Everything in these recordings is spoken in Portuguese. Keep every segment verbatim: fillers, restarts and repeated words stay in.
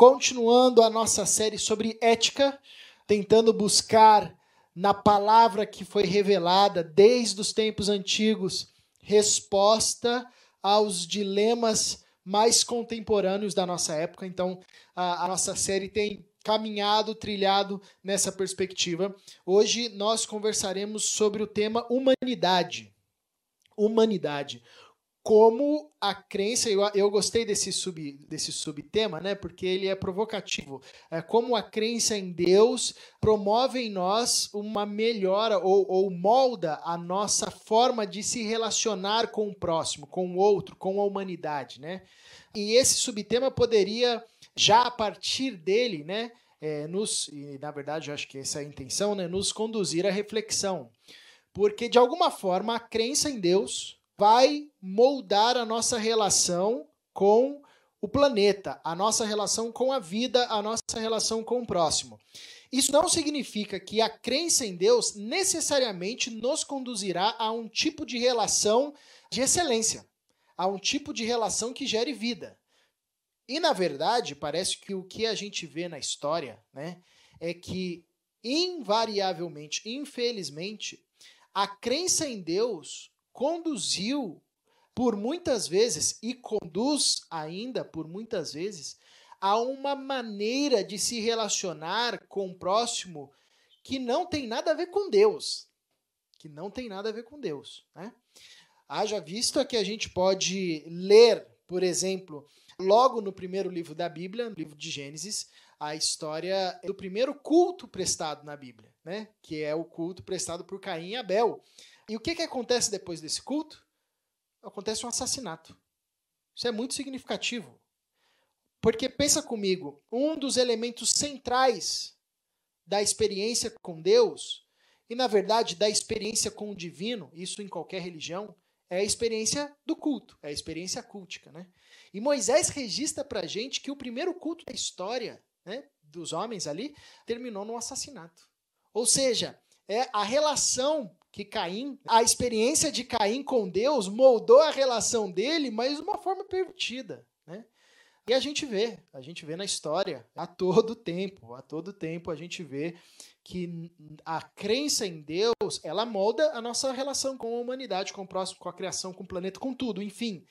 Continuando a nossa série sobre ética, tentando buscar na palavra que foi revelada desde os tempos antigos resposta aos dilemas mais contemporâneos da nossa época. Então, a, a nossa série tem caminhado, trilhado nessa perspectiva. Hoje nós conversaremos sobre o tema humanidade. Humanidade. Como a crença, eu, eu gostei desse, sub, desse subtema, né? Porque ele é provocativo. É como a crença em Deus promove em nós uma melhora ou, ou molda a nossa forma de se relacionar com o próximo, com o outro, com a humanidade, né? E esse subtema poderia, já a partir dele, né? É, nos, e na verdade, eu acho que essa é a intenção, né? Nos conduzir à reflexão. Porque, de alguma forma, a crença em Deus vai moldar a nossa relação com o planeta, a nossa relação com a vida, a nossa relação com o próximo. Isso não significa que a crença em Deus necessariamente nos conduzirá a um tipo de relação de excelência, a um tipo de relação que gere vida. E, na verdade, parece que o que a gente vê na história, né, é que, invariavelmente, infelizmente, a crença em Deus conduziu por muitas vezes, e conduz ainda por muitas vezes, a uma maneira de se relacionar com o próximo que não tem nada a ver com Deus. Que não tem nada a ver com Deus, né? Haja visto que a gente pode ler, por exemplo, logo no primeiro livro da Bíblia, no livro de Gênesis, a história do primeiro culto prestado na Bíblia, né? Que é o culto prestado por Caim e Abel. E o que, que acontece depois desse culto? Acontece um assassinato. Isso é muito significativo. Porque, pensa comigo, um dos elementos centrais da experiência com Deus, e na verdade da experiência com o divino, isso em qualquer religião, é a experiência do culto, é a experiência cultica, né? E Moisés registra pra gente que o primeiro culto da história, né, dos homens ali, terminou num assassinato. Ou seja, é a relação que Caim, a experiência de Caim com Deus moldou a relação dele, mas de uma forma pervertida, né? E a gente vê, a gente vê na história, a todo tempo, a todo tempo a gente vê que a crença em Deus, ela molda a nossa relação com a humanidade, com o próximo, com a criação, com o planeta, com tudo, enfim.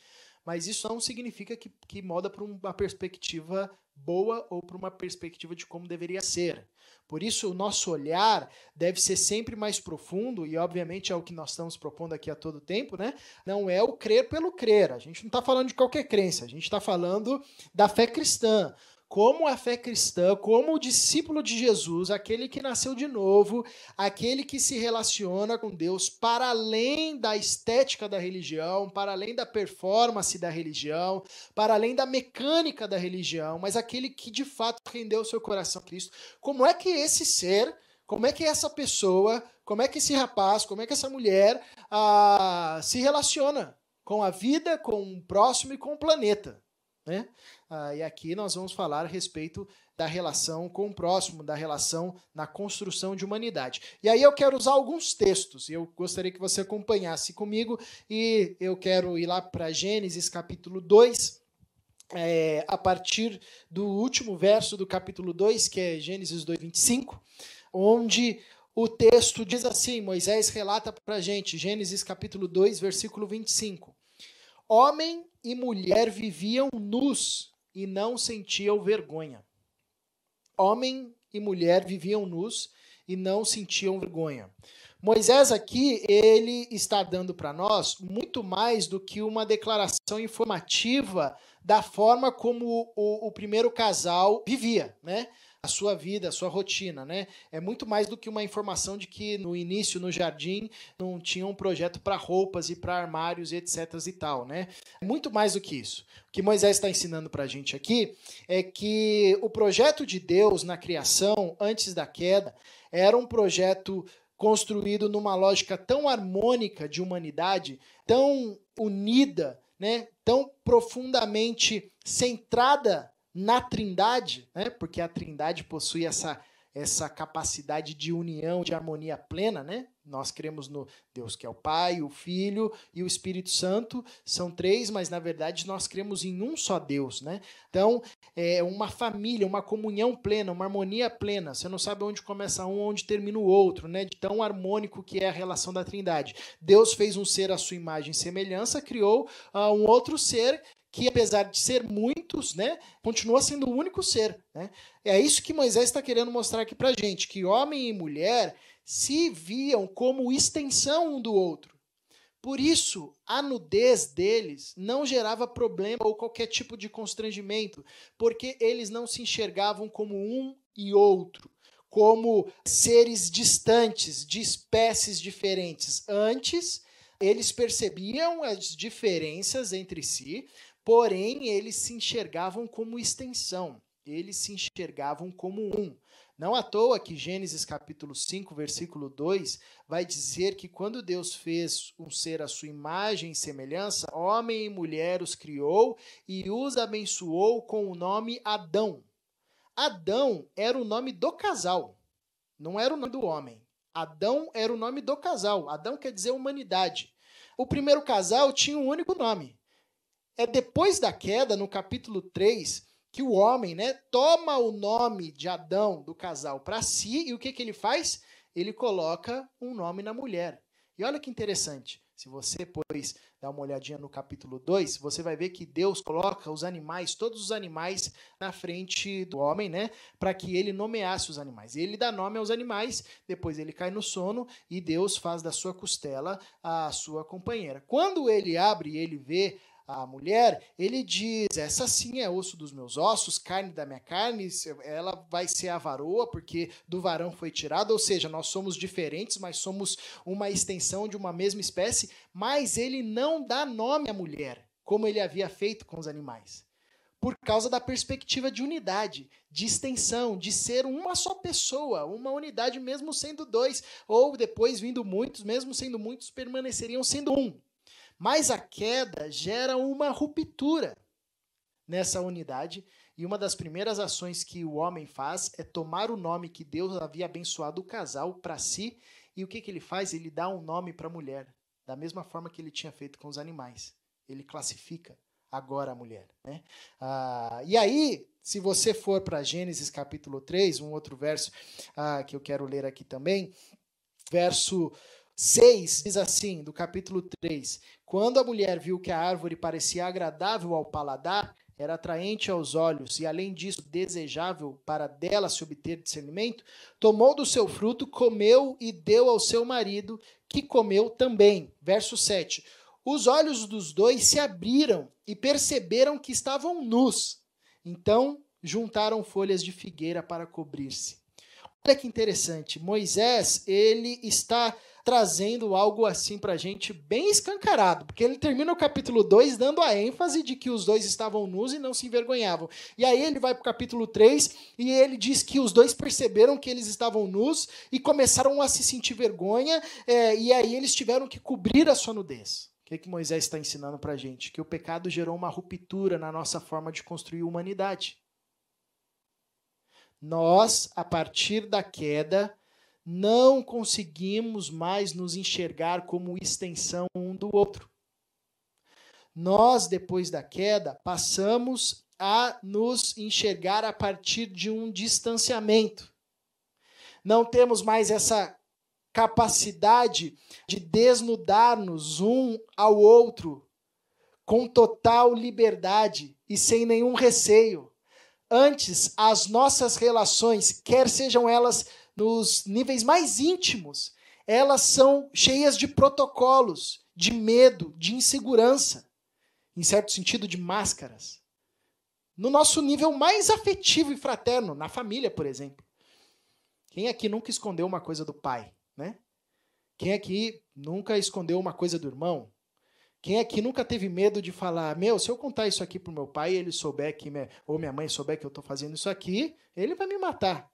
Mas isso não significa que, que molda para uma perspectiva boa ou para uma perspectiva de como deveria ser. Por isso, o nosso olhar deve ser sempre mais profundo, e obviamente é o que nós estamos propondo aqui a todo tempo, né? Não é o crer pelo crer. A gente não está falando de qualquer crença, a gente está falando da fé cristã. Como a fé cristã, como o discípulo de Jesus, aquele que nasceu de novo, aquele que se relaciona com Deus para além da estética da religião, para além da performance da religião, para além da mecânica da religião, mas aquele que de fato rendeu seu coração a Cristo. Como é que esse ser, como é que essa pessoa, como é que esse rapaz, como é que essa mulher ah, se relaciona com a vida, com o próximo e com o planeta? Né? Ah, e aqui nós vamos falar a respeito da relação com o próximo, da relação na construção de humanidade. E aí eu quero usar alguns textos, e eu gostaria que você acompanhasse comigo, e eu quero ir lá para Gênesis capítulo dois, é, a partir do último verso do capítulo dois, que é Gênesis dois, vinte e cinco, onde o texto diz assim, Moisés relata para a gente, Gênesis capítulo dois, versículo vinte e cinco. Homem e mulher viviam nus e não sentiam vergonha. Homem e mulher viviam nus e não sentiam vergonha. Moisés aqui, ele está dando para nós muito mais do que uma declaração informativa da forma como o, o primeiro casal vivia, né? A sua vida, a sua rotina, né? É muito mais do que uma informação de que no início, no jardim, não tinha um projeto para roupas e para armários, etcétera e tal, né? É muito mais do que isso. O que Moisés está ensinando para a gente aqui é que o projeto de Deus na criação, antes da queda, era um projeto construído numa lógica tão harmônica de humanidade, tão unida, né? Tão profundamente centrada na Trindade, né? Porque a Trindade possui essa, essa capacidade de união, de harmonia plena, né? Nós cremos no Deus que é o Pai, o Filho e o Espírito Santo. São três, mas na verdade nós cremos em um só Deus, né? Então, é uma família, uma comunhão plena, uma harmonia plena. Você não sabe onde começa um, onde termina o outro, né? De tão harmônico que é a relação da Trindade. Deus fez um ser à sua imagem e semelhança, criou uh, um outro ser que, apesar de ser muitos, né, continua sendo o único ser, né? É isso que Moisés está querendo mostrar aqui para a gente, que homem e mulher se viam como extensão um do outro. Por isso, a nudez deles não gerava problema ou qualquer tipo de constrangimento, porque eles não se enxergavam como um e outro, como seres distantes, de espécies diferentes. Antes, eles percebiam as diferenças entre si, porém, eles se enxergavam como extensão. Eles se enxergavam como um. Não à toa que Gênesis capítulo cinco, versículo dois, vai dizer que quando Deus fez um ser à sua imagem e semelhança, homem e mulher os criou e os abençoou com o nome Adão. Adão era o nome do casal, não era o nome do homem. Adão era o nome do casal. Adão quer dizer humanidade. O primeiro casal tinha um único nome. É depois da queda, no capítulo três, que o homem, né, toma o nome de Adão, do casal, para si, e o que, que ele faz? Ele coloca um nome na mulher. E olha que interessante, se você, pois, dá uma olhadinha no capítulo dois, você vai ver que Deus coloca os animais, todos os animais, na frente do homem, né, para que ele nomeasse os animais. Ele dá nome aos animais, depois ele cai no sono e Deus faz da sua costela a sua companheira. Quando ele abre e ele vê a mulher, ele diz, essa sim é osso dos meus ossos, carne da minha carne, ela vai ser a varoa, porque do varão foi tirada, ou seja, nós somos diferentes, mas somos uma extensão de uma mesma espécie, mas ele não dá nome à mulher, como ele havia feito com os animais, por causa da perspectiva de unidade, de extensão, de ser uma só pessoa, uma unidade mesmo sendo dois, ou depois vindo muitos, mesmo sendo muitos, permaneceriam sendo um. Mas a queda gera uma ruptura nessa unidade, e uma das primeiras ações que o homem faz é tomar o nome que Deus havia abençoado o casal para si, e o que, que ele faz? Ele dá um nome para a mulher, da mesma forma que ele tinha feito com os animais. Ele classifica agora a mulher, né? Ah, e aí, se você for para Gênesis capítulo três, um outro verso ah, que eu quero ler aqui também, verso seis, diz assim, do capítulo três, quando a mulher viu que a árvore parecia agradável ao paladar, era atraente aos olhos e, além disso, desejável para dela se obter discernimento, tomou do seu fruto, comeu e deu ao seu marido, que comeu também. Verso sete, os olhos dos dois se abriram e perceberam que estavam nus. Então, juntaram folhas de figueira para cobrir-se. Olha que interessante, Moisés, ele está trazendo algo assim para a gente bem escancarado, porque ele termina o capítulo dois dando a ênfase de que os dois estavam nus e não se envergonhavam. E aí ele vai para o capítulo três e ele diz que os dois perceberam que eles estavam nus e começaram a se sentir vergonha, é, e aí eles tiveram que cobrir a sua nudez. O que, que Moisés está ensinando para a gente? Que o pecado gerou uma ruptura na nossa forma de construir a humanidade. Nós, a partir da queda, não conseguimos mais nos enxergar como extensão um do outro. Nós, depois da queda, passamos a nos enxergar a partir de um distanciamento. Não temos mais essa capacidade de desnudar-nos um ao outro com total liberdade e sem nenhum receio. Antes, as nossas relações, quer sejam elas nos níveis mais íntimos, elas são cheias de protocolos, de medo, de insegurança, em certo sentido, de máscaras. No nosso nível mais afetivo e fraterno, na família, por exemplo. Quem aqui nunca escondeu uma coisa do pai, né? Quem aqui nunca escondeu uma coisa do irmão? Quem aqui nunca teve medo de falar, meu, se eu contar isso aqui pro meu pai e ele souber que, minha, ou minha mãe souber que eu tô fazendo isso aqui, ele vai me matar.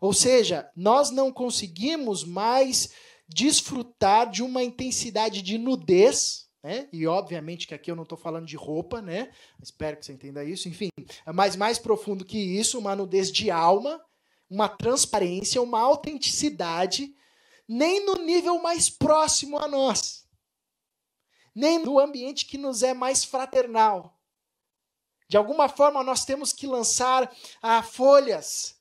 Ou seja, nós não conseguimos mais desfrutar de uma intensidade de nudez, né? E obviamente que aqui eu não tô falando de roupa, né? Espero que você entenda isso, enfim, mas mais profundo que isso, uma nudez de alma, uma transparência, uma autenticidade, nem no nível mais próximo a nós, nem no ambiente que nos é mais fraternal. De alguma forma, nós temos que lançar ah, folhas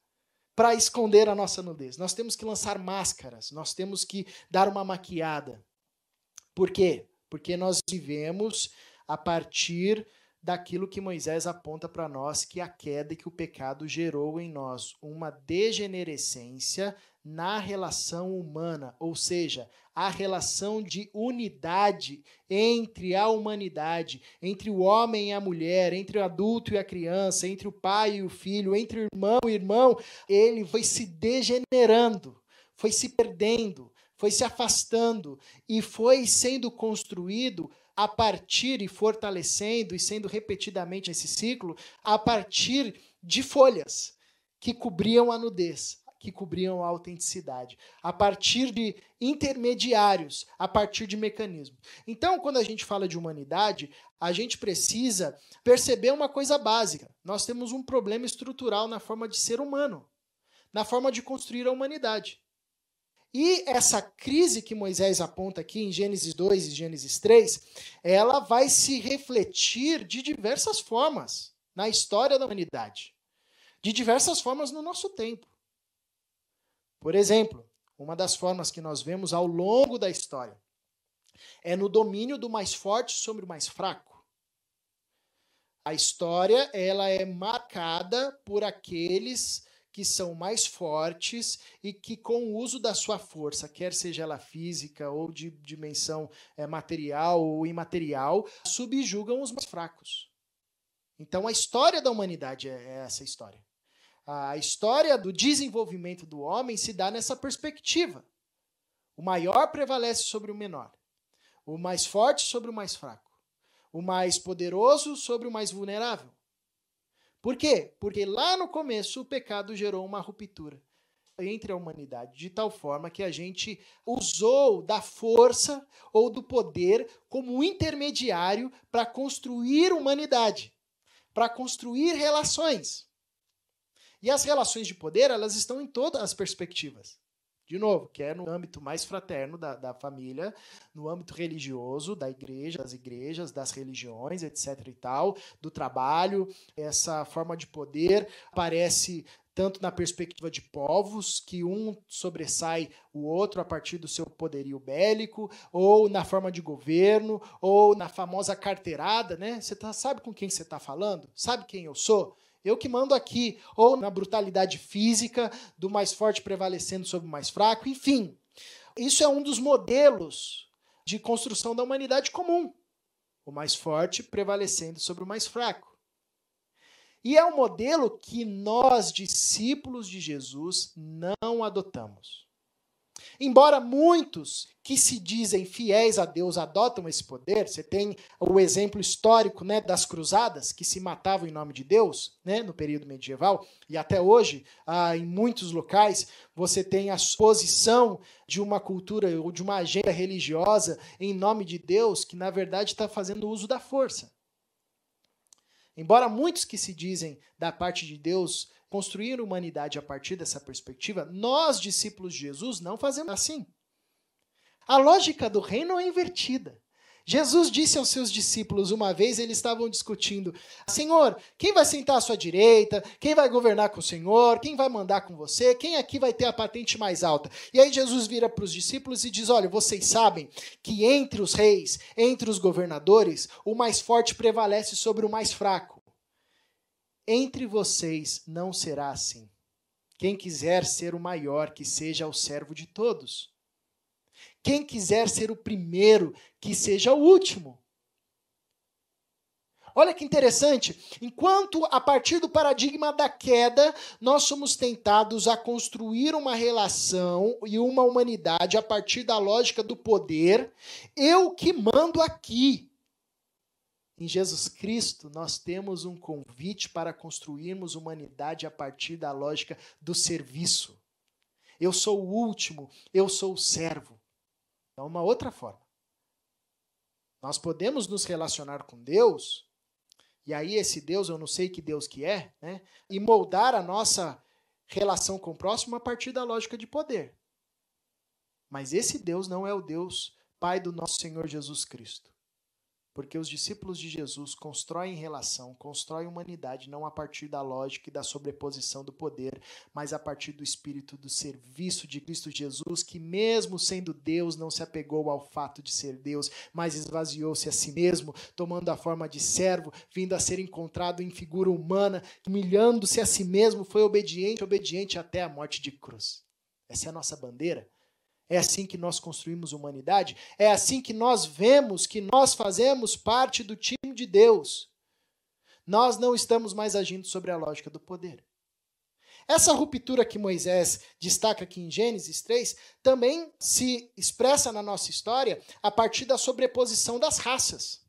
para esconder a nossa nudez. Nós temos que lançar máscaras, nós temos que dar uma maquiada. Por quê? Porque nós vivemos a partir daquilo que Moisés aponta para nós, que a queda e que o pecado gerou em nós, uma degenerescência na relação humana, ou seja, a relação de unidade entre a humanidade, entre o homem e a mulher, entre o adulto e a criança, entre o pai e o filho, entre o irmão e o irmão, ele foi se degenerando, foi se perdendo, foi se afastando e foi sendo construído a partir e fortalecendo e sendo repetidamente esse ciclo, a partir de folhas que cobriam a nudez, que cobriam a autenticidade, a partir de intermediários, a partir de mecanismos. Então, quando a gente fala de humanidade, a gente precisa perceber uma coisa básica. Nós temos um problema estrutural na forma de ser humano, na forma de construir a humanidade. E essa crise que Moisés aponta aqui em Gênesis dois e Gênesis três, ela vai se refletir de diversas formas na história da humanidade, de diversas formas no nosso tempo. Por exemplo, uma das formas que nós vemos ao longo da história é no domínio do mais forte sobre o mais fraco. A história, ela é marcada por aqueles que são mais fortes e que, com o uso da sua força, quer seja ela física ou de dimensão é, material ou imaterial, subjugam os mais fracos. Então, a história da humanidade é essa história. A história do desenvolvimento do homem se dá nessa perspectiva. O maior prevalece sobre o menor, o mais forte sobre o mais fraco, o mais poderoso sobre o mais vulnerável. Por quê? Porque lá no começo o pecado gerou uma ruptura entre a humanidade, de tal forma que a gente usou da força ou do poder como intermediário para construir humanidade, para construir relações. E as relações de poder, elas estão em todas as perspectivas. De novo, que é no âmbito mais fraterno da, da família, no âmbito religioso, da igreja, das igrejas, das religiões, etc e tal, do trabalho. Essa forma de poder aparece tanto na perspectiva de povos, que um sobressai o outro a partir do seu poderio bélico, ou na forma de governo, ou na famosa carteirada, né? Você tá, sabe com quem você está falando? Sabe quem eu sou? Eu que mando aqui, ou na brutalidade física, do mais forte prevalecendo sobre o mais fraco, enfim. Isso é um dos modelos de construção da humanidade comum. O mais forte prevalecendo sobre o mais fraco. E é um modelo que nós, discípulos de Jesus, não adotamos. Embora muitos que se dizem fiéis a Deus adotam esse poder, você tem o exemplo histórico, né, das cruzadas, que se matavam em nome de Deus, né, no período medieval, e até hoje, ah, em muitos locais, você tem a exposição de uma cultura ou de uma agenda religiosa em nome de Deus, que na verdade está fazendo uso da força. Embora muitos que se dizem da parte de Deus construir a humanidade a partir dessa perspectiva, nós, discípulos de Jesus, não fazemos assim. A lógica do reino é invertida. Jesus disse aos seus discípulos, uma vez eles estavam discutindo, Senhor, quem vai sentar à sua direita? Quem vai governar com o Senhor? Quem vai mandar com você? Quem aqui vai ter a patente mais alta? E aí Jesus vira para os discípulos e diz, olha, vocês sabem que entre os reis, entre os governadores, o mais forte prevalece sobre o mais fraco. Entre vocês não será assim. Quem quiser ser o maior, que seja o servo de todos. Quem quiser ser o primeiro, que seja o último. Olha que interessante. Enquanto, a partir do paradigma da queda, nós somos tentados a construir uma relação e uma humanidade a partir da lógica do poder, eu que mando aqui. Em Jesus Cristo, nós temos um convite para construirmos humanidade a partir da lógica do serviço. Eu sou o último, eu sou o servo. É uma outra forma. Nós podemos nos relacionar com Deus, e aí esse Deus, eu não sei que Deus que é, né? E moldar a nossa relação com o próximo a partir da lógica de poder. Mas esse Deus não é o Deus Pai do nosso Senhor Jesus Cristo. Porque os discípulos de Jesus constroem relação, constroem humanidade, não a partir da lógica e da sobreposição do poder, mas a partir do espírito do serviço de Cristo Jesus, que mesmo sendo Deus, não se apegou ao fato de ser Deus, mas esvaziou-se a si mesmo, tomando a forma de servo, vindo a ser encontrado em figura humana, humilhando-se a si mesmo, foi obediente, obediente até a morte de cruz. Essa é a nossa bandeira. É assim que nós construímos humanidade, é assim que nós vemos que nós fazemos parte do time de Deus. Nós não estamos mais agindo sobre a lógica do poder. Essa ruptura que Moisés destaca aqui em Gênesis três também se expressa na nossa história a partir da sobreposição das raças.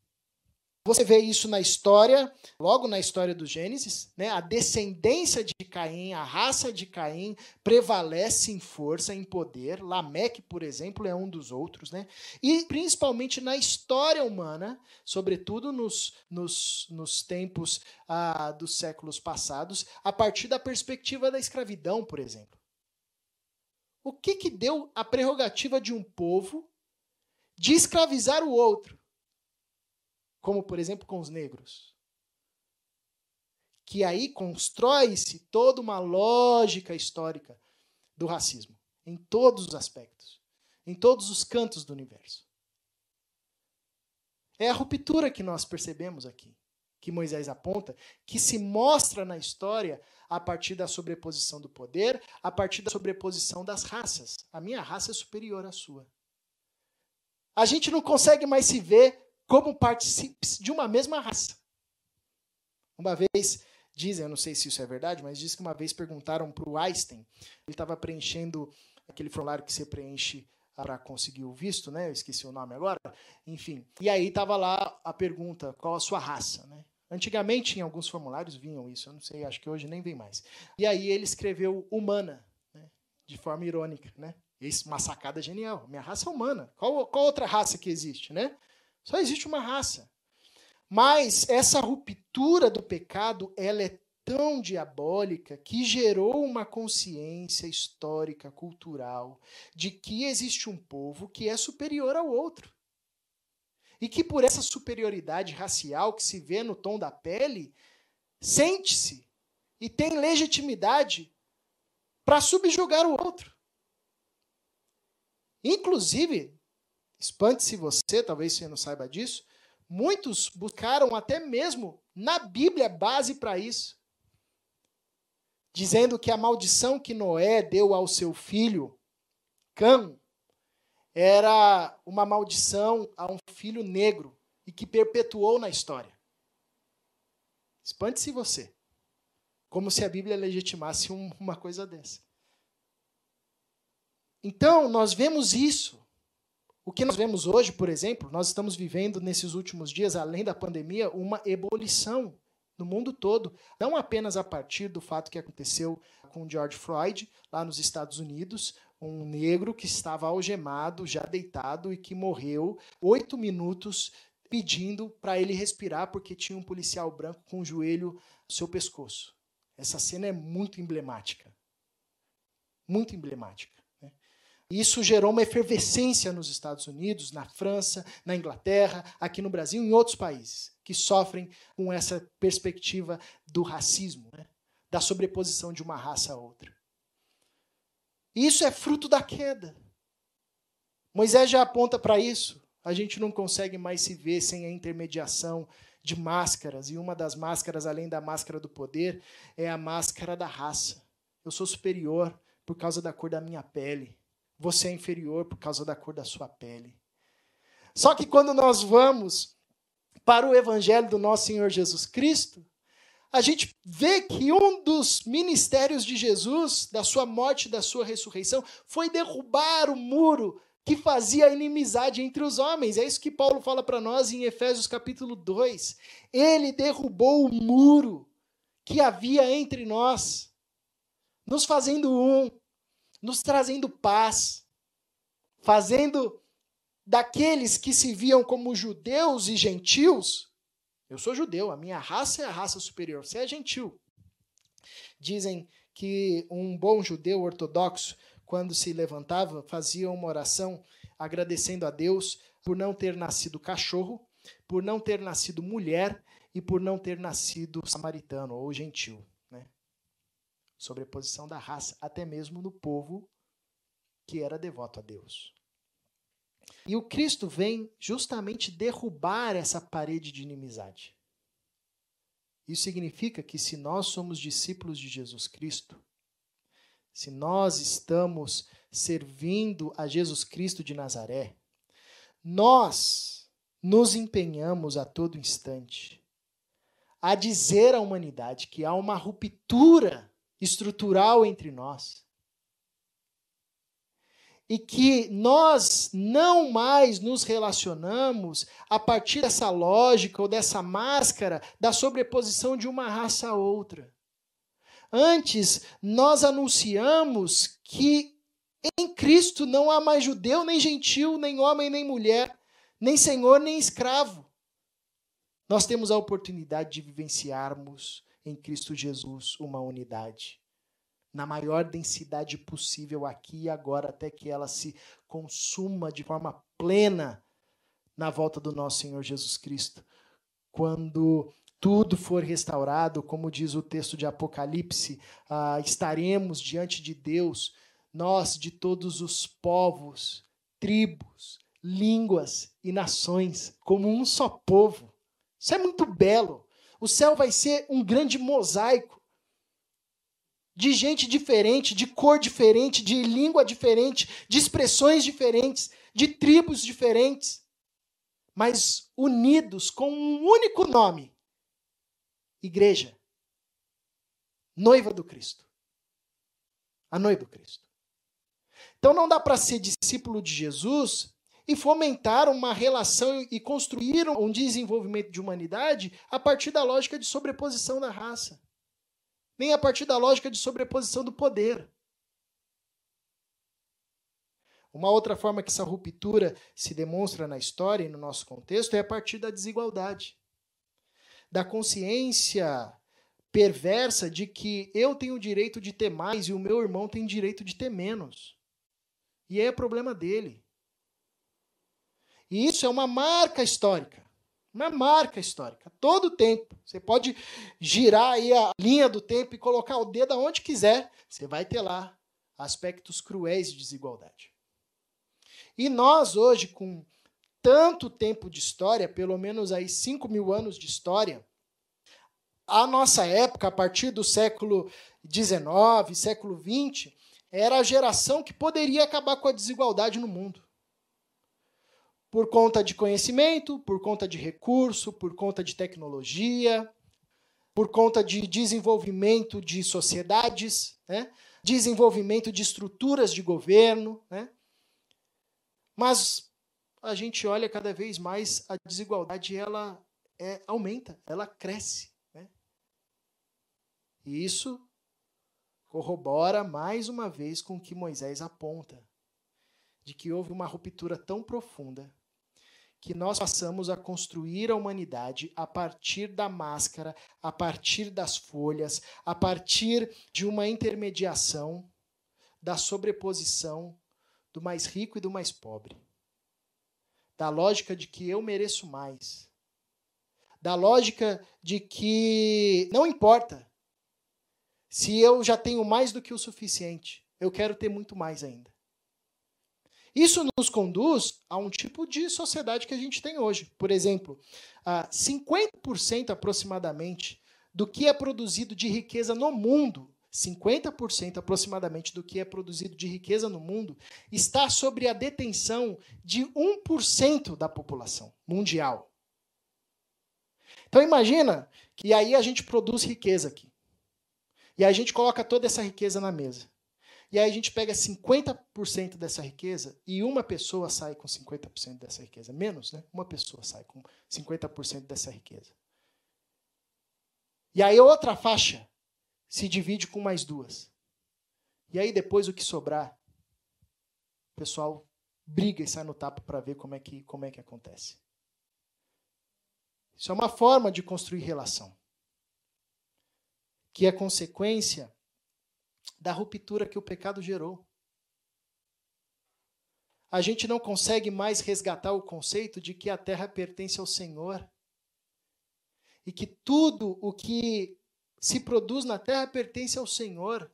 Você vê isso na história, logo na história do Gênesis, né? A descendência de Caim, a raça de Caim prevalece em força, em poder. Lameque, por exemplo, é um dos outros, né? E principalmente na história humana, sobretudo nos, nos, nos tempos ah, dos séculos passados, a partir da perspectiva da escravidão, por exemplo. O que que deu a prerrogativa de um povo de escravizar o outro? Como, por exemplo, com os negros, que aí constrói-se toda uma lógica histórica do racismo, em todos os aspectos, em todos os cantos do universo. É a ruptura que nós percebemos aqui, que Moisés aponta, que se mostra na história a partir da sobreposição do poder, a partir da sobreposição das raças. A minha raça é superior à sua. A gente não consegue mais se ver como partícipes de uma mesma raça. Uma vez, dizem, eu não sei se isso é verdade, mas diz que uma vez perguntaram para o Einstein, ele estava preenchendo aquele formulário que você preenche para conseguir o visto, né? Eu esqueci o nome agora, enfim. E aí estava lá a pergunta, qual a sua raça, né? Antigamente, em alguns formulários, vinham isso, eu não sei, acho que hoje nem vem mais. E aí ele escreveu humana, né? De forma irônica, né? Isso, uma sacada genial, minha raça é humana, qual, qual outra raça que existe, né? Só existe uma raça. Mas essa ruptura do pecado, ela é tão diabólica que gerou uma consciência histórica, cultural, de que existe um povo que é superior ao outro. E que por essa superioridade racial que se vê no tom da pele, sente-se e tem legitimidade para subjugar o outro. Inclusive, espante-se você, talvez você não saiba disso, muitos buscaram até mesmo na Bíblia base para isso, dizendo que a maldição que Noé deu ao seu filho, Cam, era uma maldição a um filho negro e que perpetuou na história. Espante-se você, como se a Bíblia legitimasse um, uma coisa dessa. Então, nós vemos isso. O que nós vemos hoje, por exemplo, nós estamos vivendo nesses últimos dias, além da pandemia, uma ebulição no mundo todo, não apenas a partir do fato que aconteceu com George Floyd, lá nos Estados Unidos, um negro que estava algemado, já deitado, e que morreu oito minutos pedindo para ele respirar porque tinha um policial branco com o joelho no seu pescoço. Essa cena é muito emblemática. Muito emblemática. Isso gerou uma efervescência nos Estados Unidos, na França, na Inglaterra, aqui no Brasil e em outros países que sofrem com essa perspectiva do racismo, né? Da sobreposição de uma raça a outra. Isso é fruto da queda. Moisés já aponta para isso. A gente não consegue mais se ver sem a intermediação de máscaras. E uma das máscaras, além da máscara do poder, é a máscara da raça. Eu sou superior por causa da cor da minha pele. Você é inferior por causa da cor da sua pele. Só que quando nós vamos para o evangelho do nosso Senhor Jesus Cristo, a gente vê que um dos ministérios de Jesus, da sua morte e da sua ressurreição, foi derrubar o muro que fazia a inimizade entre os homens. É isso que Paulo fala para nós em Efésios capítulo dois. Ele derrubou o muro que havia entre nós, nos fazendo um, nos trazendo paz, fazendo daqueles que se viam como judeus e gentios. Eu sou judeu, a minha raça é a raça superior, você é gentil. Dizem que um bom judeu ortodoxo, quando se levantava, fazia uma oração agradecendo a Deus por não ter nascido cachorro, por não ter nascido mulher e por não ter nascido samaritano ou gentil, né? Sobreposição da raça, até mesmo no povo que era devoto a Deus. E o Cristo vem justamente derrubar essa parede de inimizade. Isso significa que, se nós somos discípulos de Jesus Cristo, se nós estamos servindo a Jesus Cristo de Nazaré, nós nos empenhamos a todo instante a dizer à humanidade que há uma ruptura estrutural entre nós e que nós não mais nos relacionamos a partir dessa lógica ou dessa máscara da sobreposição de uma raça a outra. Antes, nós anunciamos que em Cristo não há mais judeu, nem gentil, nem homem, nem mulher, nem senhor, nem escravo. Nós temos a oportunidade de vivenciarmos em Cristo Jesus uma unidade, na maior densidade possível aqui e agora, até que ela se consuma de forma plena na volta do nosso Senhor Jesus Cristo. Quando tudo for restaurado, como diz o texto de Apocalipse, ah, estaremos diante de Deus, nós de todos os povos, tribos, línguas e nações, como um só povo. Isso é muito belo. O céu vai ser um grande mosaico de gente diferente, de cor diferente, de língua diferente, de expressões diferentes, de tribos diferentes, mas unidos com um único nome: Igreja, noiva do Cristo, a noiva do Cristo. Então não dá para ser discípulo de Jesus e fomentar uma relação e construir um desenvolvimento de humanidade a partir da lógica de sobreposição da raça, nem a partir da lógica de sobreposição do poder. Uma outra forma que essa ruptura se demonstra na história e no nosso contexto é a partir da desigualdade, da consciência perversa de que eu tenho o direito de ter mais e o meu irmão tem direito de ter menos. E é problema dele. E isso é uma marca histórica. Uma marca histórica, todo o tempo. Você pode girar aí a linha do tempo e colocar o dedo aonde quiser, você vai ter lá aspectos cruéis de desigualdade. E nós hoje, com tanto tempo de história, pelo menos aí cinco mil anos de história, a nossa época, a partir do século dezenove, século vinte, era a geração que poderia acabar com a desigualdade no mundo. Por conta de conhecimento, por conta de recurso, por conta de tecnologia, por conta de desenvolvimento de sociedades, né? Desenvolvimento de estruturas de governo, né? Mas a gente olha cada vez mais a desigualdade, ela é, aumenta, ela cresce, né? E isso corrobora mais uma vez com o que Moisés aponta, de que houve uma ruptura tão profunda que nós passamos a construir a humanidade a partir da máscara, a partir das folhas, a partir de uma intermediação, da sobreposição do mais rico e do mais pobre, da lógica de que eu mereço mais, da lógica de que não importa se eu já tenho mais do que o suficiente, eu quero ter muito mais ainda. Isso nos conduz a um tipo de sociedade que a gente tem hoje. Por exemplo, cinquenta por cento aproximadamente do que é produzido de riqueza no mundo, cinquenta por cento aproximadamente do que é produzido de riqueza no mundo, está sobre a detenção de um por cento da população mundial. Então imagina que aí a gente produz riqueza aqui. E aí a gente coloca toda essa riqueza na mesa. E aí a gente pega cinquenta por cento dessa riqueza e uma pessoa sai com cinquenta por cento dessa riqueza. Menos, né? Uma pessoa sai com cinquenta por cento dessa riqueza. E aí outra faixa se divide com mais duas. E aí depois o que sobrar, o pessoal briga e sai no tapa para ver como é que, como é que acontece. Isso é uma forma de construir relação, que é consequência da ruptura que o pecado gerou. A gente não consegue mais resgatar o conceito de que a terra pertence ao Senhor e que tudo o que se produz na terra pertence ao Senhor.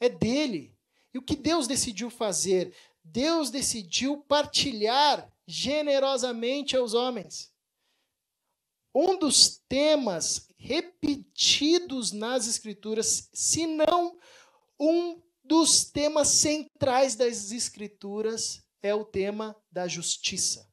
É dele. E o que Deus decidiu fazer? Deus decidiu partilhar generosamente aos homens. Um dos temas repetidos nas Escrituras, se não um dos temas centrais das Escrituras, é o tema da justiça.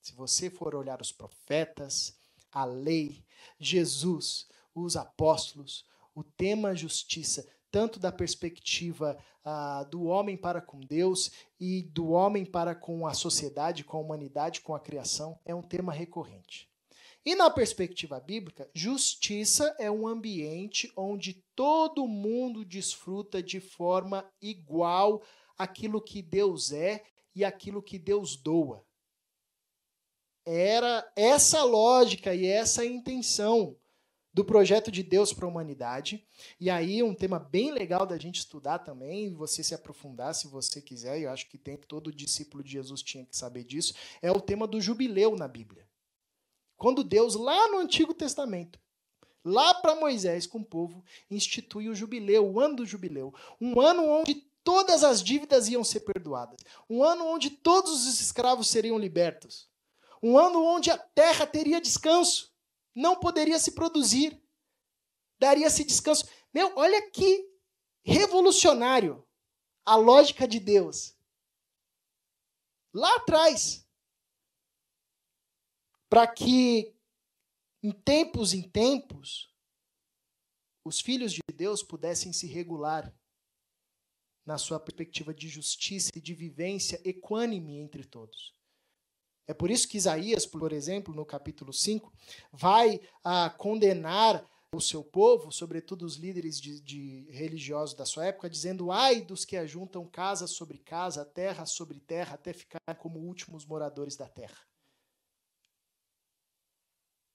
Se você for olhar os profetas, a lei, Jesus, os apóstolos, o tema justiça, tanto da perspectiva ah, do homem para com Deus e do homem para com a sociedade, com a humanidade, com a criação, é um tema recorrente. E na perspectiva bíblica, justiça é um ambiente onde todo mundo desfruta de forma igual aquilo que Deus é e aquilo que Deus doa. Era essa lógica e essa intenção do projeto de Deus para a humanidade. E aí um tema bem legal da gente estudar também, você se aprofundar se você quiser, e eu acho que tem, todo discípulo de Jesus tinha que saber disso, é o tema do jubileu na Bíblia. Quando Deus, lá no Antigo Testamento, lá para Moisés com o povo, institui o jubileu, o ano do jubileu, um ano onde todas as dívidas iam ser perdoadas, um ano onde todos os escravos seriam libertos, um ano onde a terra teria descanso, não poderia se produzir, daria-se descanso. Meu, olha que revolucionário a lógica de Deus. Lá atrás, para que, em tempos em tempos, os filhos de Deus pudessem se regular na sua perspectiva de justiça e de vivência equânime entre todos. É por isso que Isaías, por exemplo, no capítulo cinco, vai ah, condenar o seu povo, sobretudo os líderes de, de religiosos da sua época, dizendo: ai dos que ajuntam casa sobre casa, terra sobre terra, até ficar como últimos moradores da terra.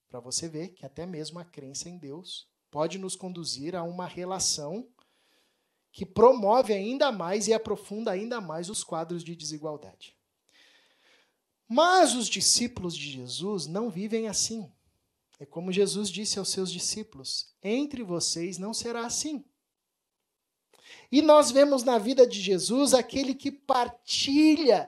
Para você ver que até mesmo a crença em Deus pode nos conduzir a uma relação que promove ainda mais e aprofunda ainda mais os quadros de desigualdade. Mas os discípulos de Jesus não vivem assim. É como Jesus disse aos seus discípulos: entre vocês não será assim. E nós vemos na vida de Jesus aquele que partilha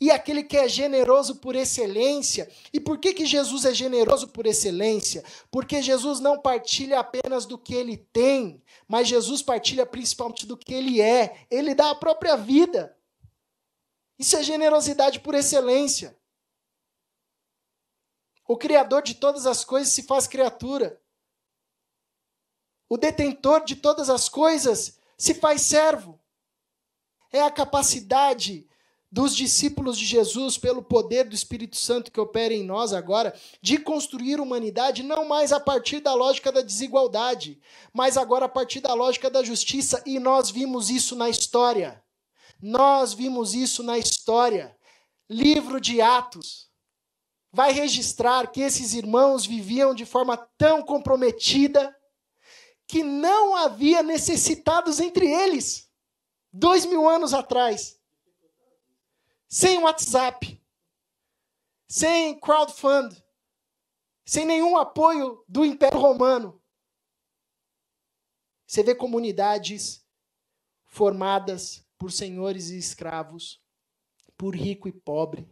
e aquele que é generoso por excelência. E por que que Jesus é generoso por excelência? Porque Jesus não partilha apenas do que ele tem, mas Jesus partilha principalmente do que ele é. Ele dá a própria vida. Isso é generosidade por excelência. O Criador de todas as coisas se faz criatura. O detentor de todas as coisas se faz servo. É a capacidade dos discípulos de Jesus, pelo poder do Espírito Santo que opera em nós agora, de construir humanidade não mais a partir da lógica da desigualdade, mas agora a partir da lógica da justiça. E nós vimos isso na história. Nós vimos isso na história. Livro de Atos vai registrar que esses irmãos viviam de forma tão comprometida que não havia necessitados entre eles, dois mil anos atrás. Sem WhatsApp, sem crowdfunding, sem nenhum apoio do Império Romano. Você vê comunidades formadas por senhores e escravos, por rico e pobre.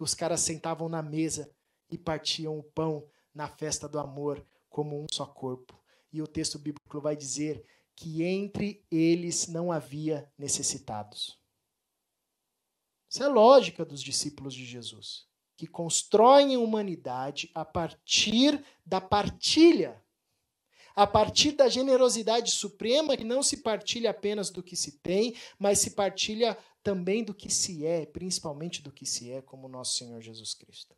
Os caras sentavam na mesa e partiam o pão na festa do amor como um só corpo. E o texto bíblico vai dizer que entre eles não havia necessitados. Essa é a lógica dos discípulos de Jesus, que constroem a humanidade a partir da partilha, a partir da generosidade suprema, que não se partilha apenas do que se tem, mas se partilha também do que se é, principalmente do que se é como nosso Senhor Jesus Cristo.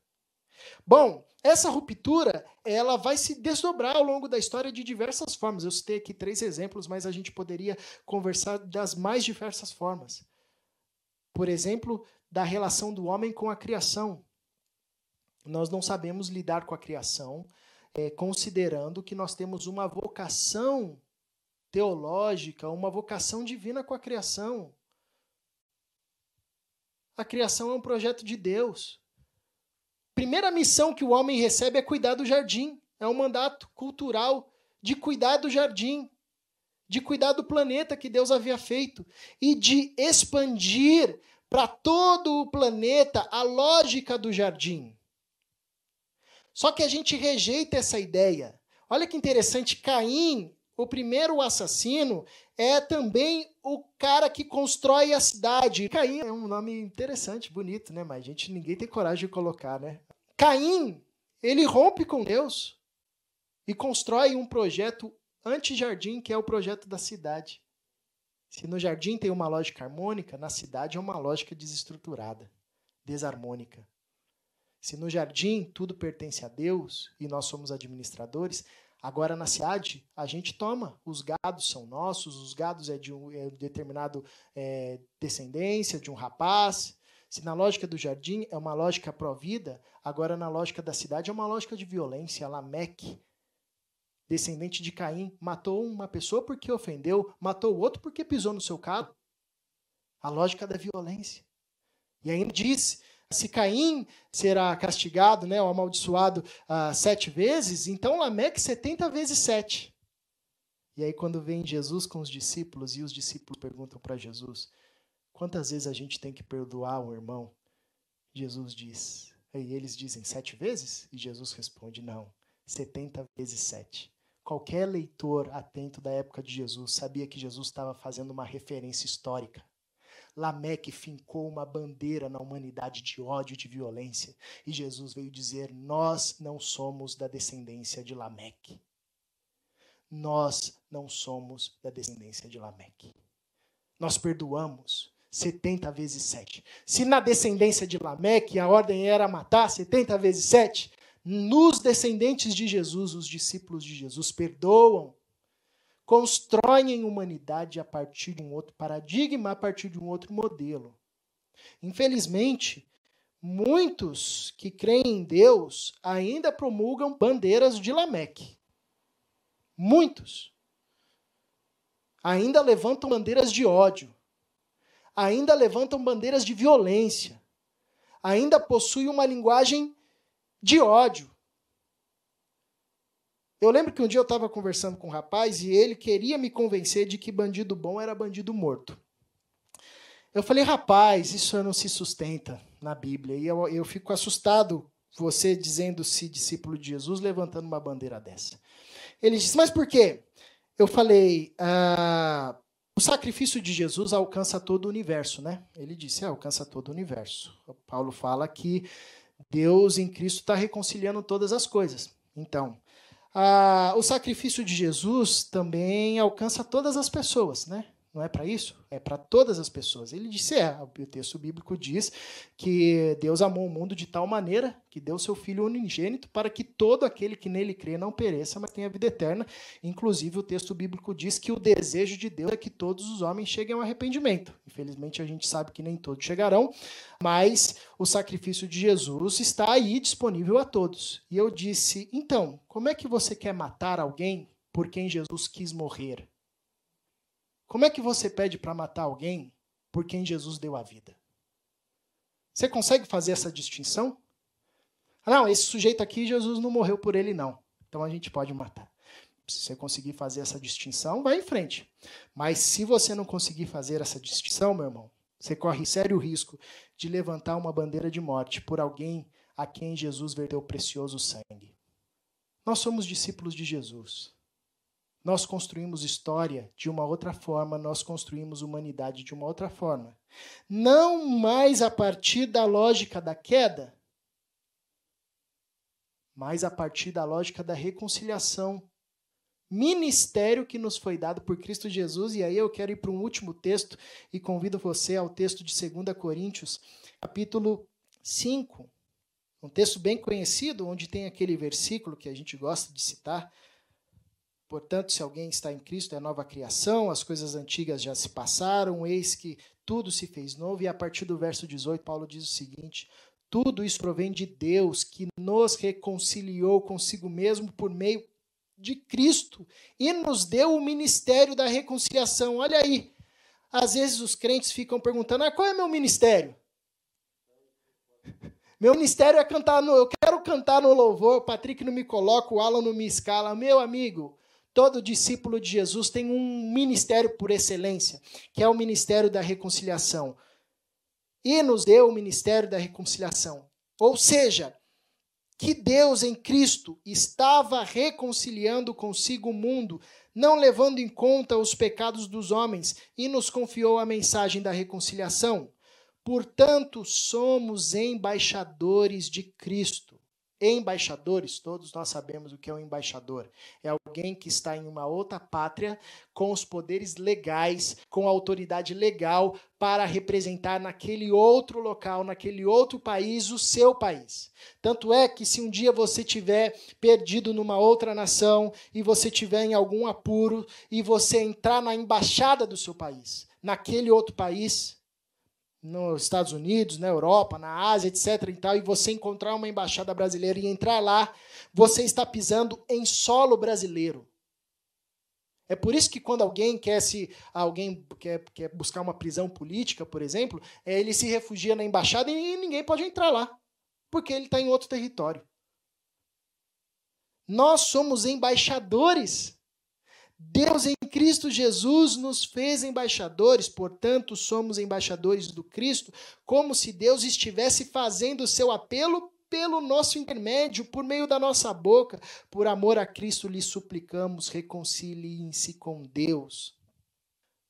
Bom, essa ruptura ela vai se desdobrar ao longo da história de diversas formas. Eu citei aqui três exemplos, mas a gente poderia conversar das mais diversas formas. Por exemplo, da relação do homem com a criação. Nós não sabemos lidar com a criação, É, considerando que nós temos uma vocação teológica, uma vocação divina com a criação. A criação é um projeto de Deus. Primeira missão que o homem recebe é cuidar do jardim. É um mandato cultural de cuidar do jardim, de cuidar do planeta que Deus havia feito e de expandir para todo o planeta a lógica do jardim. Só que a gente rejeita essa ideia. Olha que interessante, Caim, o primeiro assassino, é também o cara que constrói a cidade. Caim é um nome interessante, bonito, né? Mas gente, ninguém tem coragem de colocar, né? Caim, ele rompe com Deus e constrói um projeto anti-jardim, que é o projeto da cidade. Se no jardim tem uma lógica harmônica, na cidade é uma lógica desestruturada, desarmônica. Se no jardim tudo pertence a Deus e nós somos administradores, agora na cidade a gente toma. Os gados são nossos, os gados é de um é determinado é, descendência, de um rapaz. Se na lógica do jardim é uma lógica pró-vida, agora na lógica da cidade é uma lógica de violência. Lameque, descendente de Caim, matou uma pessoa porque ofendeu, matou o outro porque pisou no seu carro. A lógica da violência. E ainda diz... Se Caim será castigado, né, ou amaldiçoado uh, sete vezes, então Lameque setenta vezes sete. E aí quando vem Jesus com os discípulos e os discípulos perguntam para Jesus, quantas vezes a gente tem que perdoar um irmão? Jesus diz, e eles dizem sete vezes? E Jesus responde, não, setenta vezes sete. Qualquer leitor atento da época de Jesus sabia que Jesus estava fazendo uma referência histórica. Lameque fincou uma bandeira na humanidade de ódio e de violência. E Jesus veio dizer, nós não somos da descendência de Lameque. Nós não somos da descendência de Lameque. Nós perdoamos setenta vezes sete. Se na descendência de Lameque a ordem era matar setenta vezes sete, nos descendentes de Jesus, os discípulos de Jesus perdoam. Constroem humanidade a partir de um outro paradigma, a partir de um outro modelo. Infelizmente, muitos que creem em Deus ainda promulgam bandeiras de Lameque. Muitos. Ainda levantam bandeiras de ódio. Ainda levantam bandeiras de violência. Ainda possuem uma linguagem de ódio. Eu lembro que um dia eu estava conversando com um rapaz e ele queria me convencer de que bandido bom era bandido morto. Eu falei, rapaz, isso não se sustenta na Bíblia. E eu, eu fico assustado, você dizendo-se discípulo de Jesus, levantando uma bandeira dessa. Ele disse, mas por quê? Eu falei, ah, o sacrifício de Jesus alcança todo o universo, né? Ele disse, ah, alcança todo o universo. O Paulo fala que Deus em Cristo está reconciliando todas as coisas. Então... Ah, o sacrifício de Jesus também alcança todas as pessoas, né? Não é para isso? É para todas as pessoas. Ele disse, é, o texto bíblico diz que Deus amou o mundo de tal maneira que deu seu Filho unigênito para que todo aquele que nele crê não pereça, mas tenha vida eterna. Inclusive, o texto bíblico diz que o desejo de Deus é que todos os homens cheguem ao arrependimento. Infelizmente, a gente sabe que nem todos chegarão, mas o sacrifício de Jesus está aí disponível a todos. E eu disse, então, como é que você quer matar alguém por quem Jesus quis morrer? Como é que você pede para matar alguém por quem Jesus deu a vida? Você consegue fazer essa distinção? Ah, não, esse sujeito aqui, Jesus não morreu por ele, não. Então a gente pode matar. Se você conseguir fazer essa distinção, vai em frente. Mas se você não conseguir fazer essa distinção, meu irmão, você corre sério risco de levantar uma bandeira de morte por alguém a quem Jesus verteu o precioso sangue. Nós somos discípulos de Jesus. Nós construímos história de uma outra forma, nós construímos humanidade de uma outra forma. Não mais a partir da lógica da queda, mas a partir da lógica da reconciliação. Ministério que nos foi dado por Cristo Jesus. E aí eu quero ir para um último texto e convido você ao texto de Segunda Coríntios, capítulo cinco. Um texto bem conhecido, onde tem aquele versículo que a gente gosta de citar, portanto, se alguém está em Cristo, é nova criação, as coisas antigas já se passaram, eis que tudo se fez novo. E a partir do verso dezoito, Paulo diz o seguinte, tudo isso provém de Deus, que nos reconciliou consigo mesmo por meio de Cristo e nos deu o ministério da reconciliação. Olha aí, às vezes os crentes ficam perguntando, ah, qual é meu ministério? Meu ministério é cantar, no, eu quero cantar no louvor, o Patrick não me coloca, o Alan não me escala. Meu amigo, todo discípulo de Jesus tem um ministério por excelência, que é o ministério da reconciliação. E nos deu o ministério da reconciliação. Ou seja, que Deus em Cristo estava reconciliando consigo o mundo, não levando em conta os pecados dos homens, e nos confiou a mensagem da reconciliação. Portanto, somos embaixadores de Cristo. Embaixadores, todos nós sabemos o que é um embaixador. É alguém que está em uma outra pátria, com os poderes legais, com a autoridade legal, para representar naquele outro local, naquele outro país, o seu país. Tanto é que se um dia você estiver perdido numa outra nação, e você estiver em algum apuro, e você entrar na embaixada do seu país, naquele outro país, nos Estados Unidos, na Europa, na Ásia, etcétera e tal, e você encontrar uma embaixada brasileira e entrar lá, você está pisando em solo brasileiro. É por isso que quando alguém quer se alguém quer, quer buscar uma prisão política, por exemplo, ele se refugia na embaixada e ninguém pode entrar lá, porque ele está em outro território. Nós somos embaixadores. Deus em Cristo Jesus nos fez embaixadores, portanto, somos embaixadores do Cristo, como se Deus estivesse fazendo o seu apelo pelo nosso intermédio, por meio da nossa boca. Por amor a Cristo lhe suplicamos, reconciliem-se com Deus.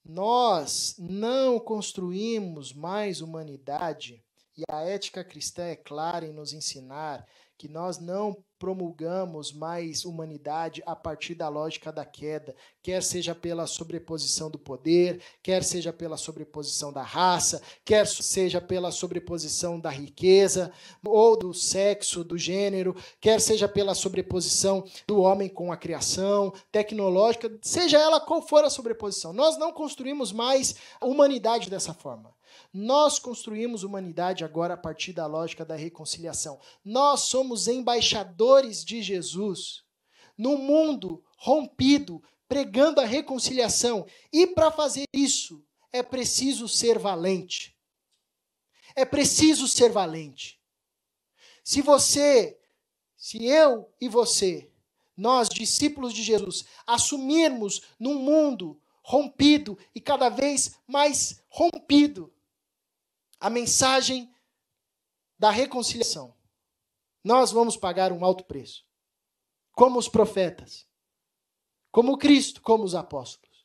Nós não construímos mais humanidade, e a ética cristã é clara em nos ensinar que nós não promulgamos mais humanidade a partir da lógica da queda, quer seja pela sobreposição do poder, quer seja pela sobreposição da raça, quer seja pela sobreposição da riqueza, ou do sexo, do gênero, quer seja pela sobreposição do homem com a criação tecnológica, seja ela qual for a sobreposição. Nós não construímos mais humanidade dessa forma. Nós construímos humanidade agora a partir da lógica da reconciliação. Nós somos embaixadores de Jesus no mundo rompido, pregando a reconciliação. E para fazer isso, é preciso ser valente. É preciso ser valente. Se você, se eu e você, nós, discípulos de Jesus, assumirmos num mundo rompido e cada vez mais rompido, a mensagem da reconciliação, nós vamos pagar um alto preço, como os profetas, como Cristo, como os apóstolos.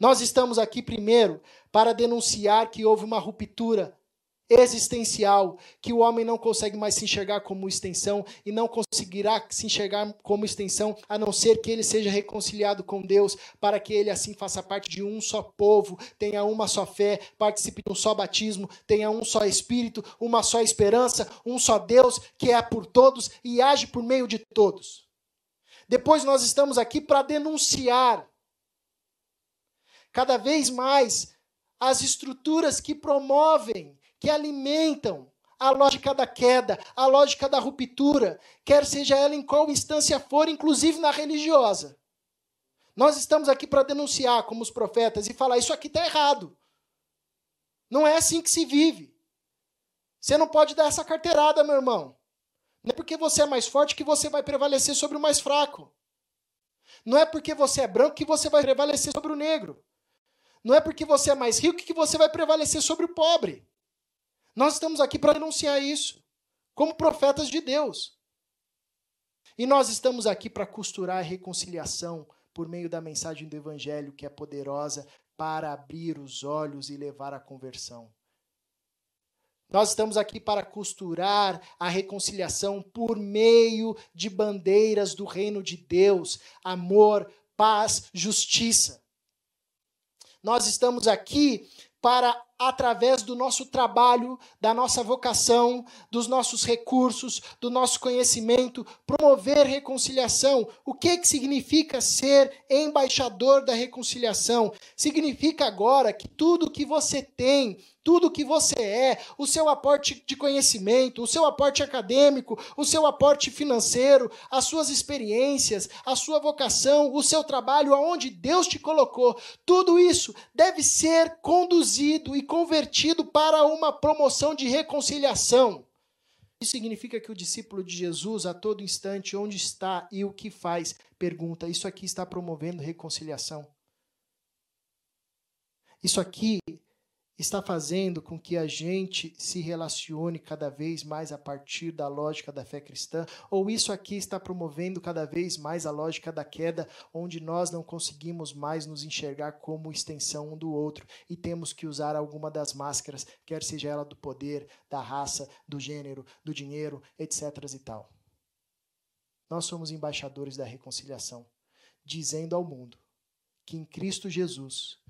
Nós estamos aqui primeiro para denunciar que houve uma ruptura existencial, que o homem não consegue mais se enxergar como extensão e não conseguirá se enxergar como extensão a não ser que ele seja reconciliado com Deus, para que ele assim faça parte de um só povo, tenha uma só fé, participe de um só batismo, tenha um só espírito, uma só esperança, um só Deus que é por todos e age por meio de todos. Depois nós estamos aqui para denunciar cada vez mais as estruturas que promovem, que alimentam a lógica da queda, a lógica da ruptura, quer seja ela em qual instância for, inclusive na religiosa. Nós estamos aqui para denunciar, como os profetas, e falar, isso aqui está errado. Não é assim que se vive. Você não pode dar essa carteirada, meu irmão. Não é porque você é mais forte que você vai prevalecer sobre o mais fraco. Não é porque você é branco que você vai prevalecer sobre o negro. Não é porque você é mais rico que você vai prevalecer sobre o pobre. Nós estamos aqui para denunciar isso, como profetas de Deus. E nós estamos aqui para costurar a reconciliação por meio da mensagem do Evangelho, que é poderosa para abrir os olhos e levar à conversão. Nós estamos aqui para costurar a reconciliação por meio de bandeiras do reino de Deus, amor, paz, justiça. Nós estamos aqui para através do nosso trabalho, da nossa vocação, dos nossos recursos, do nosso conhecimento, promover reconciliação. O que que significa ser embaixador da reconciliação? Significa agora que tudo que você tem, tudo que você é, o seu aporte de conhecimento, o seu aporte acadêmico, o seu aporte financeiro, as suas experiências, a sua vocação, o seu trabalho, aonde Deus te colocou, tudo isso deve ser conduzido e convertido para uma promoção de reconciliação. Isso significa que o discípulo de Jesus, a todo instante, onde está e o que faz, pergunta: isso aqui está promovendo reconciliação? Isso aqui está fazendo com que a gente se relacione cada vez mais a partir da lógica da fé cristã, ou isso aqui está promovendo cada vez mais a lógica da queda, onde nós não conseguimos mais nos enxergar como extensão um do outro e temos que usar alguma das máscaras, quer seja ela do poder, da raça, do gênero, do dinheiro, etcétera e tal. Nós somos embaixadores da reconciliação, dizendo ao mundo que em Cristo Jesus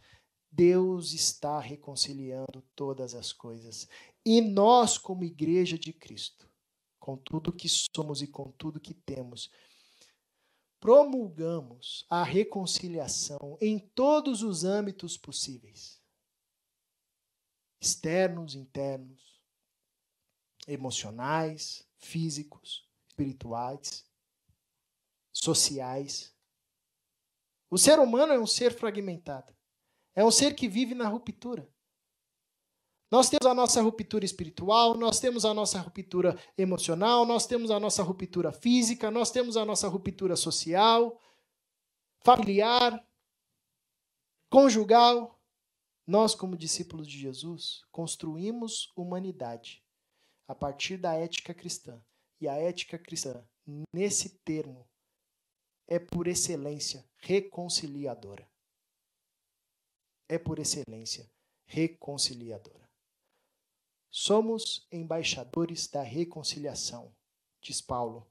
Deus está reconciliando todas as coisas. E nós, como igreja de Cristo, com tudo que somos e com tudo que temos, promulgamos a reconciliação em todos os âmbitos possíveis. Externos, internos, emocionais, físicos, espirituais, sociais. O ser humano é um ser fragmentado. É um ser que vive na ruptura. Nós temos a nossa ruptura espiritual, nós temos a nossa ruptura emocional, nós temos a nossa ruptura física, nós temos a nossa ruptura social, familiar, conjugal. Nós, como discípulos de Jesus, construímos humanidade a partir da ética cristã. E a ética cristã, nesse termo, é por excelência reconciliadora. É por excelência reconciliadora. Somos embaixadores da reconciliação, diz Paulo.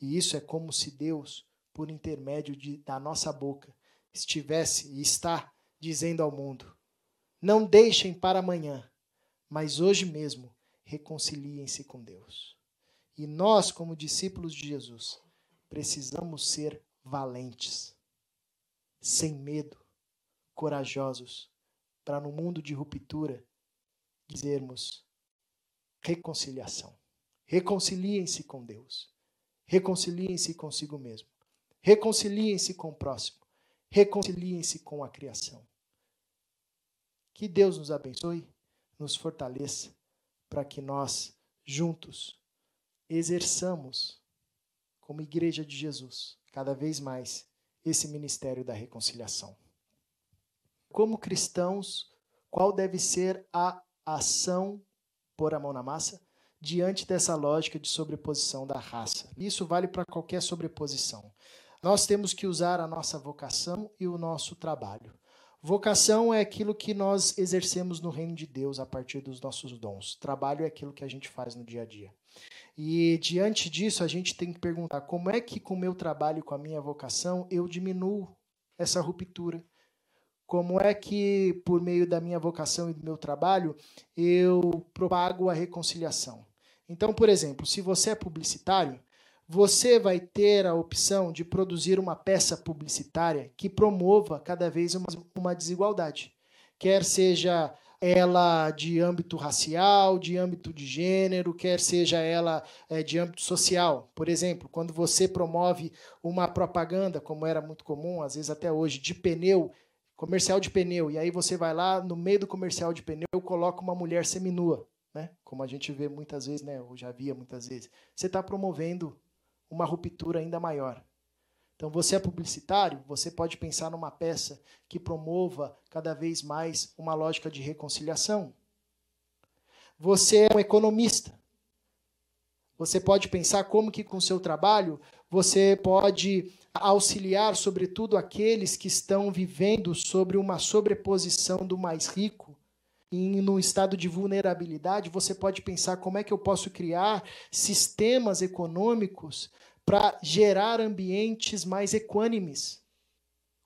E isso é como se Deus, por intermédio de, da nossa boca, estivesse e está dizendo ao mundo: não deixem para amanhã, mas hoje mesmo reconciliem-se com Deus. E nós, como discípulos de Jesus, precisamos ser valentes, sem medo, corajosos, para no mundo de ruptura dizermos: reconciliação, reconciliem-se com Deus, reconciliem-se consigo mesmo, reconciliem-se com o próximo, reconciliem-se com a criação. Que Deus nos abençoe, nos fortaleça, para que nós juntos exerçamos, como Igreja de Jesus, cada vez mais esse ministério da reconciliação. Como cristãos, qual deve ser a ação, pôr a mão na massa, diante dessa lógica de sobreposição da raça? Isso vale para qualquer sobreposição. Nós temos que usar a nossa vocação e o nosso trabalho. Vocação é aquilo que nós exercemos no reino de Deus a partir dos nossos dons. Trabalho é aquilo que a gente faz no dia a dia. E diante disso, a gente tem que perguntar: como é que com o meu trabalho e com a minha vocação eu diminuo essa ruptura? Como é que, por meio da minha vocação e do meu trabalho, eu propago a reconciliação? Então, por exemplo, se você é publicitário, você vai ter a opção de produzir uma peça publicitária que promova cada vez uma, uma desigualdade, quer seja ela de âmbito racial, de âmbito de gênero, quer seja ela é, de âmbito social. Por exemplo, quando você promove uma propaganda, como era muito comum, às vezes até hoje, de pneu, comercial de pneu, e aí você vai lá, no meio do comercial de pneu, coloca uma mulher seminua, né? Como a gente vê muitas vezes, né? Ou já via muitas vezes. Você está promovendo uma ruptura ainda maior. Então, você é publicitário, você pode pensar numa peça que promova cada vez mais uma lógica de reconciliação. Você é um economista. Você pode pensar como que, com o seu trabalho, você pode auxiliar, sobretudo, aqueles que estão vivendo sobre uma sobreposição do mais rico e num estado de vulnerabilidade. Você pode pensar: como é que eu posso criar sistemas econômicos para gerar ambientes mais equânimes?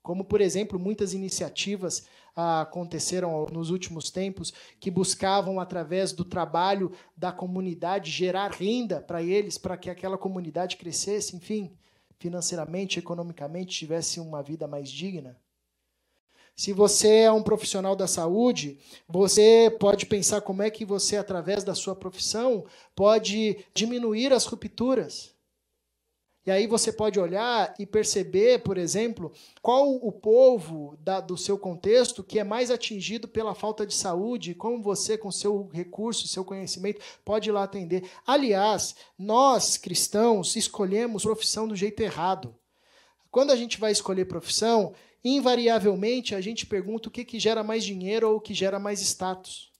Como, por exemplo, muitas iniciativas ah, aconteceram nos últimos tempos que buscavam, através do trabalho da comunidade, gerar renda para eles, para que aquela comunidade crescesse, enfim, financeiramente, economicamente, tivesse uma vida mais digna. Se você é um profissional da saúde, você pode pensar como é que você, através da sua profissão, pode diminuir as rupturas. E aí você pode olhar e perceber, por exemplo, qual o povo da, do seu contexto que é mais atingido pela falta de saúde, como você, com seu recurso, seu conhecimento, pode ir lá atender. Aliás, nós, cristãos, escolhemos profissão do jeito errado. Quando a gente vai escolher profissão, invariavelmente a gente pergunta o que, que gera mais dinheiro ou o que gera mais status.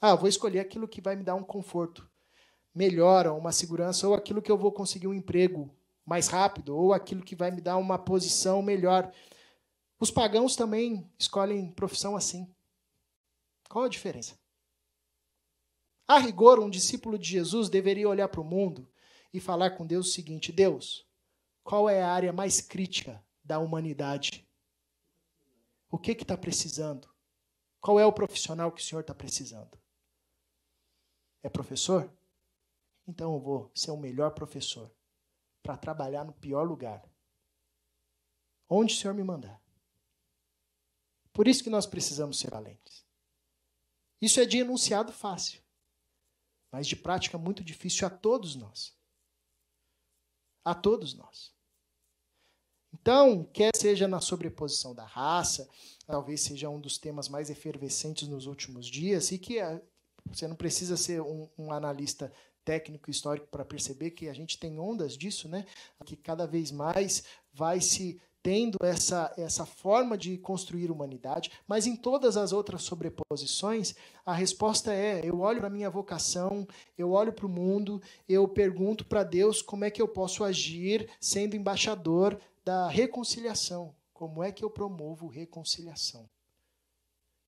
Ah, vou escolher aquilo que vai me dar um conforto, melhora, uma segurança, ou aquilo que eu vou conseguir um emprego mais rápido, ou aquilo que vai me dar uma posição melhor. Os pagãos também escolhem profissão assim. Qual a diferença? A rigor, um discípulo de Jesus deveria olhar para o mundo e falar com Deus o seguinte: Deus, qual é a área mais crítica da humanidade? O que está precisando? Qual é o profissional que o Senhor está precisando? É professor? Então eu vou ser o melhor professor para trabalhar no pior lugar, onde o Senhor me mandar. Por isso que nós precisamos ser valentes. Isso é de enunciado fácil, mas de prática muito difícil a todos nós. A todos nós. Então, quer seja na sobreposição da raça, talvez seja um dos temas mais efervescentes nos últimos dias, e que você não precisa ser um, um analista técnico histórico para perceber que a gente tem ondas disso, né? Que cada vez mais vai se tendo essa, essa forma de construir humanidade, mas em todas as outras sobreposições, a resposta é: eu olho para a minha vocação, eu olho para o mundo, eu pergunto para Deus como é que eu posso agir sendo embaixador da reconciliação, como é que eu promovo reconciliação.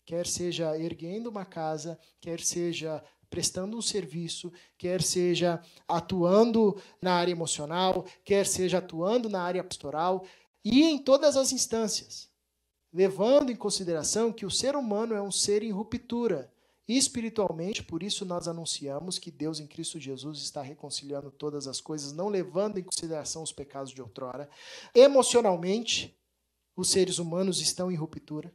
Quer seja erguendo uma casa, quer seja prestando um serviço, quer seja atuando na área emocional, quer seja atuando na área pastoral, e em todas as instâncias, levando em consideração que o ser humano é um ser em ruptura, e espiritualmente, por isso nós anunciamos que Deus em Cristo Jesus está reconciliando todas as coisas, não levando em consideração os pecados de outrora. Emocionalmente, os seres humanos estão em ruptura.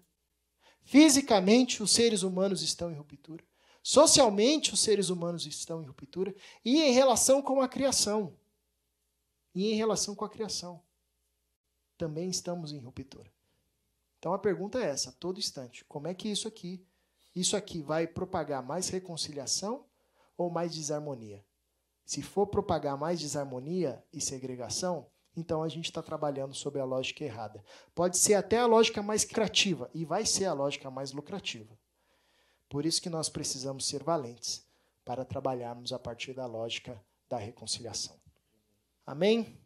Fisicamente, os seres humanos estão em ruptura. Socialmente, os seres humanos estão em ruptura, e em relação com a criação. E em relação com a criação, também estamos em ruptura. Então a pergunta é essa, a todo instante: como é que isso aqui, isso aqui vai propagar mais reconciliação ou mais desarmonia? Se for propagar mais desarmonia e segregação, então a gente está trabalhando sobre a lógica errada. Pode ser até a lógica mais criativa, e vai ser a lógica mais lucrativa. Por isso que nós precisamos ser valentes para trabalharmos a partir da lógica da reconciliação. Amém?